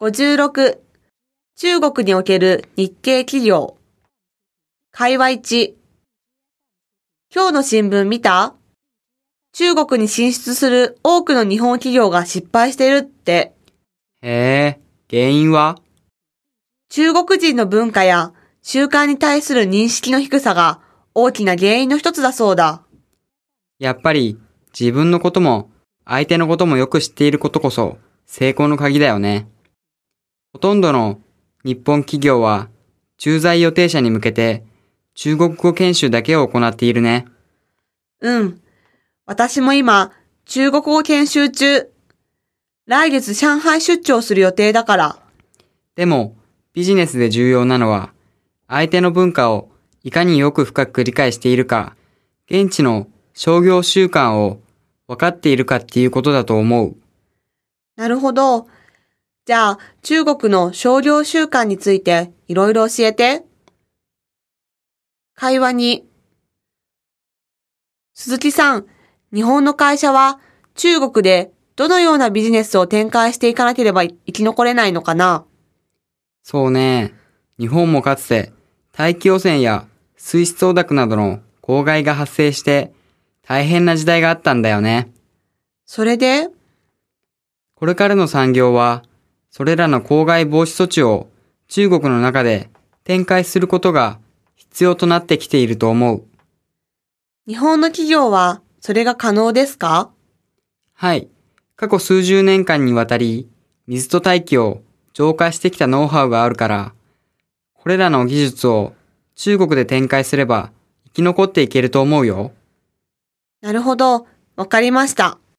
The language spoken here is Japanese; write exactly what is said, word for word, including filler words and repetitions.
ごじゅうろく. 中国における日系企業。会話いち。今日の新聞見た？中国に進出する多くの日本企業が失敗してるって。へえ、原因は？中国人の文化や習慣に対する認識の低さが大きな原因の一つだそうだ。やっぱり自分のことも相手のこともよく知っていることこそ成功の鍵だよね。ほとんどの日本企業は駐在予定者に向けて中国語研修だけを行っているね。うん。私も今、中国語研修中。来月上海出張する予定だから。でも、ビジネスで重要なのは、相手の文化をいかによく深く理解しているか、現地の商業習慣を分かっているかっていうことだと思う。なるほど。じゃあ、中国の商業習慣についていろいろ教えて。会話に。鈴木さん、日本の会社は中国でどのようなビジネスを展開していかなければ生き残れないのかな？そうね。日本もかつて大気汚染や水質汚濁などの公害が発生して大変な時代があったんだよね。それで？これからの産業はそれらの公害防止措置を中国の中で展開することが必要となってきていると思う。日本の企業はそれが可能ですか？はい。過去数十年間にわたり水と大気を浄化してきたノウハウがあるから、これらの技術を中国で展開すれば生き残っていけると思うよ。なるほど。わかりました。